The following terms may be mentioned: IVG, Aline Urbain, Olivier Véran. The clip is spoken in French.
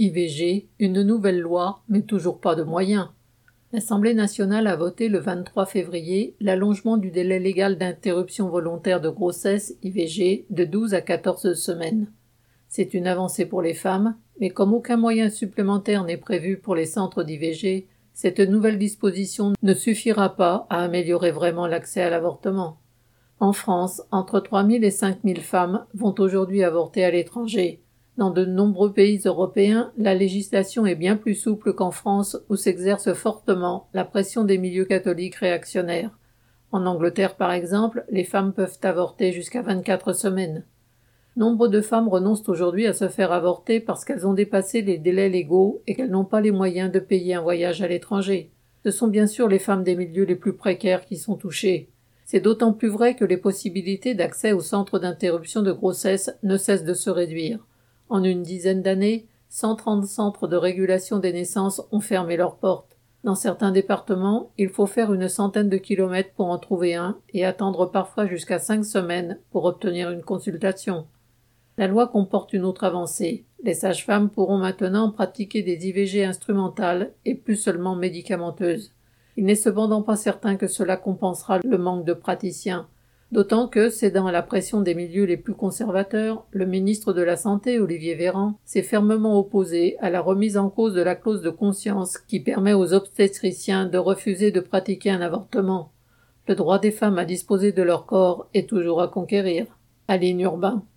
IVG, une nouvelle loi, mais toujours pas de moyens. L'Assemblée nationale a voté le 23 février l'allongement du délai légal d'interruption volontaire de grossesse, IVG, de 12 à 14 semaines. C'est une avancée pour les femmes, mais comme aucun moyen supplémentaire n'est prévu pour les centres d'IVG, cette nouvelle disposition ne suffira pas à améliorer vraiment l'accès à l'avortement. En France, entre 3 000 et 5 000 femmes vont aujourd'hui avorter à l'étranger. Dans de nombreux pays européens, la législation est bien plus souple qu'en France où s'exerce fortement la pression des milieux catholiques réactionnaires. En Angleterre, par exemple, les femmes peuvent avorter jusqu'à 24 semaines. Nombre de femmes renoncent aujourd'hui à se faire avorter parce qu'elles ont dépassé les délais légaux et qu'elles n'ont pas les moyens de payer un voyage à l'étranger. Ce sont bien sûr les femmes des milieux les plus précaires qui sont touchées. C'est d'autant plus vrai que les possibilités d'accès aux centres d'interruption de grossesse ne cessent de se réduire. En une dizaine d'années, 130 centres de régulation des naissances ont fermé leurs portes. Dans certains départements, il faut faire une centaine de kilomètres pour en trouver un et attendre parfois jusqu'à 5 semaines pour obtenir une consultation. La loi comporte une autre avancée. Les sages-femmes pourront maintenant pratiquer des IVG instrumentales et plus seulement médicamenteuses. Il n'est cependant pas certain que cela compensera le manque de praticiens. D'autant que, cédant à la pression des milieux les plus conservateurs, le ministre de la Santé, Olivier Véran, s'est fermement opposé à la remise en cause de la clause de conscience qui permet aux obstétriciens de refuser de pratiquer un avortement. Le droit des femmes à disposer de leur corps est toujours à conquérir. Aline Urbain.